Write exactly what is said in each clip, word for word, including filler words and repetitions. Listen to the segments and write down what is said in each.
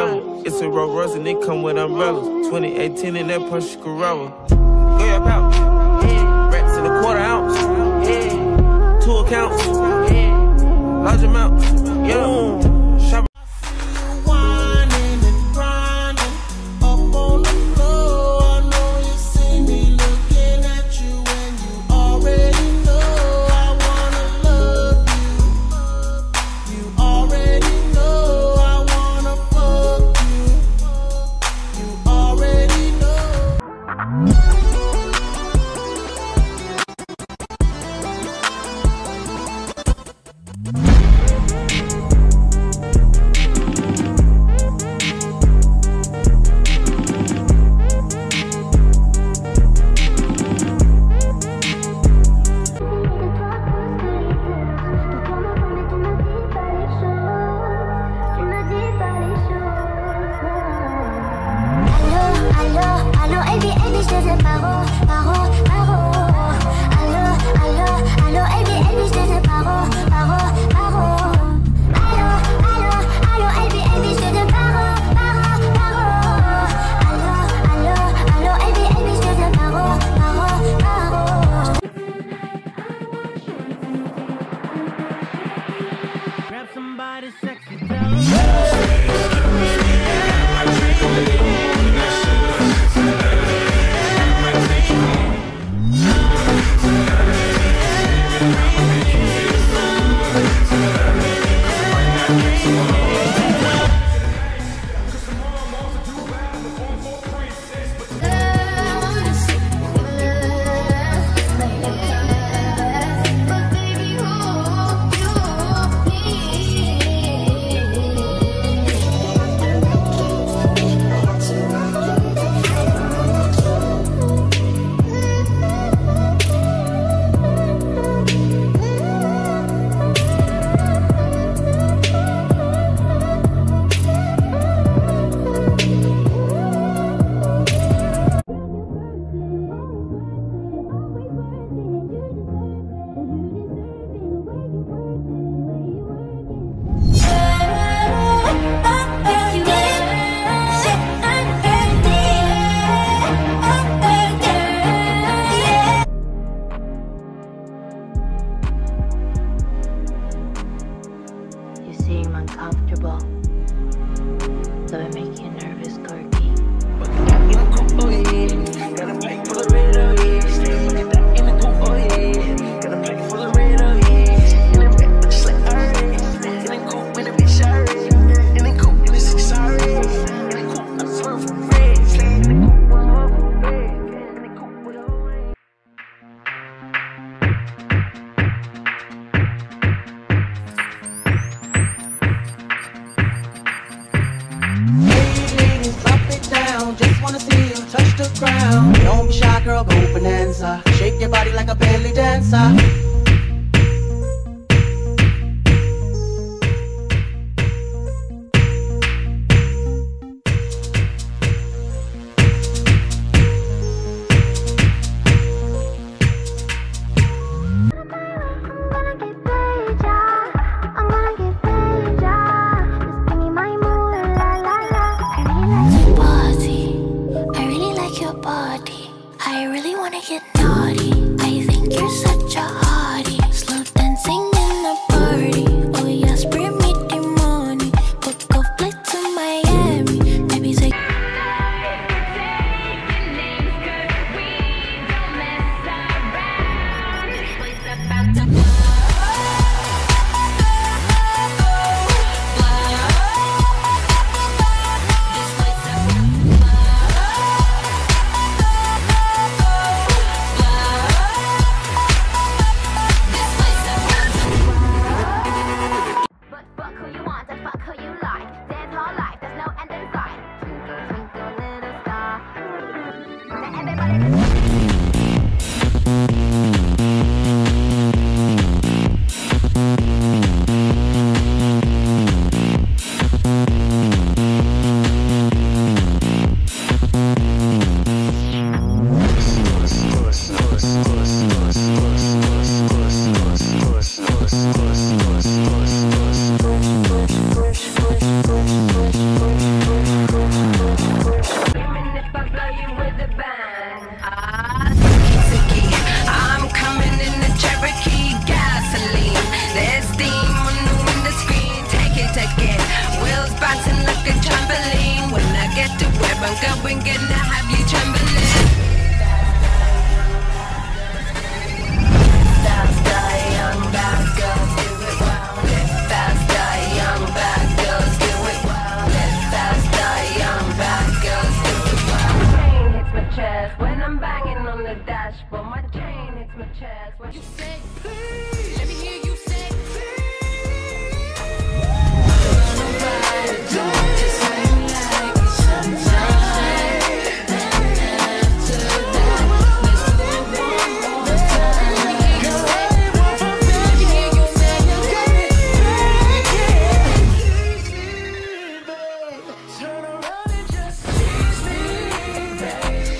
yellow. It's a Rolls Royce and it come with umbrellas. twenty eighteen in that Porsche Carrera. Go your pouch. Rats in a quarter ounce. Two accounts. Large amounts. Yeah. I really wanna get naughty. I think you're such a hot chairs when you say please. Let me hear you say please. Don't just hang like sunshine. And after that, let's move on one time. Let me hear you say please. Let me hear you say please. Please me, babe. Turn around and just please me, babe.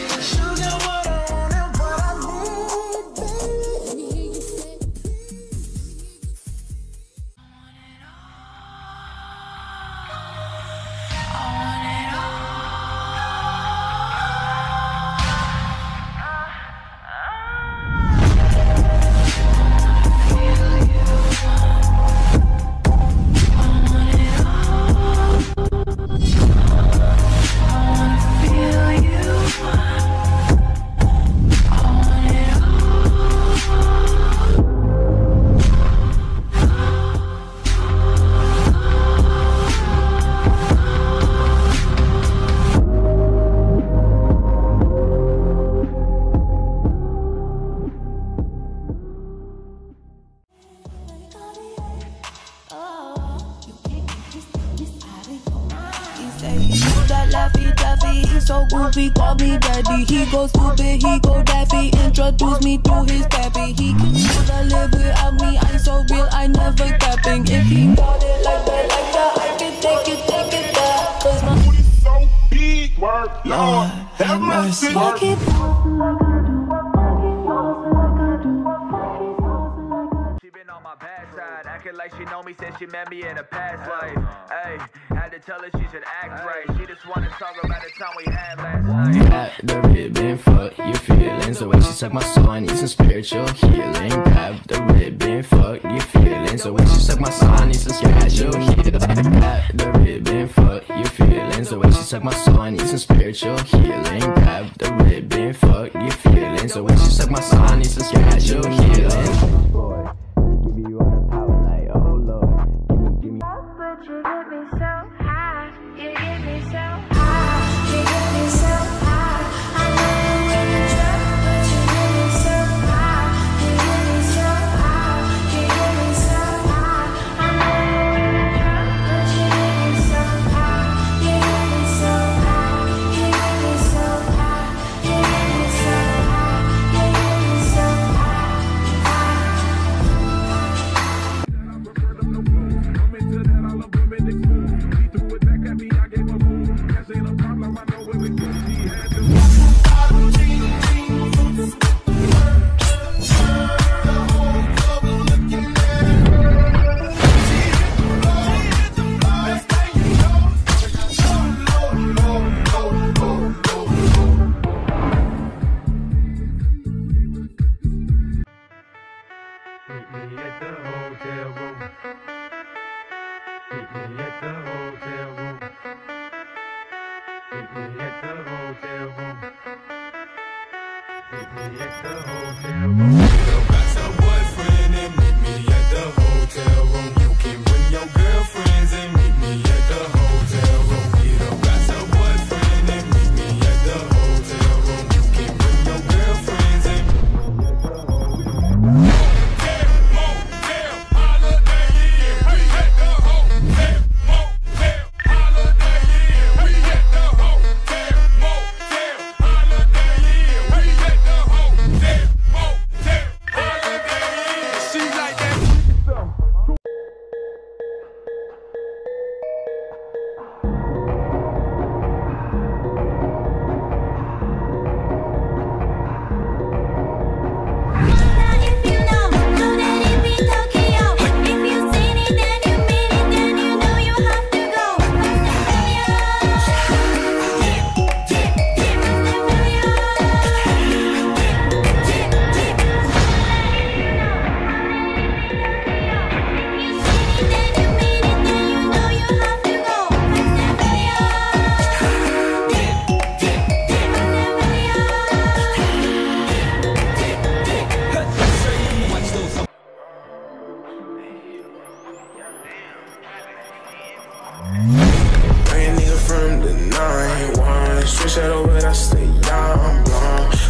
So goofy, call me daddy. He go stupid, he go daffy. Introduce me to his pappy. He coulda live without me. I'm so real, I never capping. If he got it like that, like that, I can take it, take it back. Cause my booty so big, work, Lord, have mercy. I keep walking like I do, walking walking like I do, walking walking like I do. She been on my bad side, acting like she know me since she met me in a past life. Hey, had to tell her she should act right. She just wanna talk about the time we had last night. You got the ribbon for your feelings. The way she suck my soul, I need some spiritual healing. Grab the ribbon for your feelings. The way she suck my soul, I need some spiritual healing. Grab the ribbon for your feelings. The way she suck my soul, I need some spiritual healing. Grab the ribbon for your feelings. The way she suck my soul, I need some spiritual healing. Boy, give you all the power like, oh Lord, give me, give me. But you get me so high, you get me so high.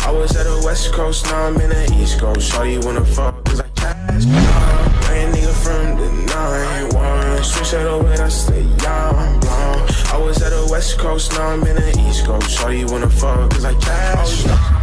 I was at a West Coast, now I'm in the East Coast. Shawty wanna fuck, cause I cash. I ain't nigga from the nine one. Switch that over and I stay young, long. I was at the West Coast, now I'm in the East Coast. Shawty wanna fuck, cause I cash.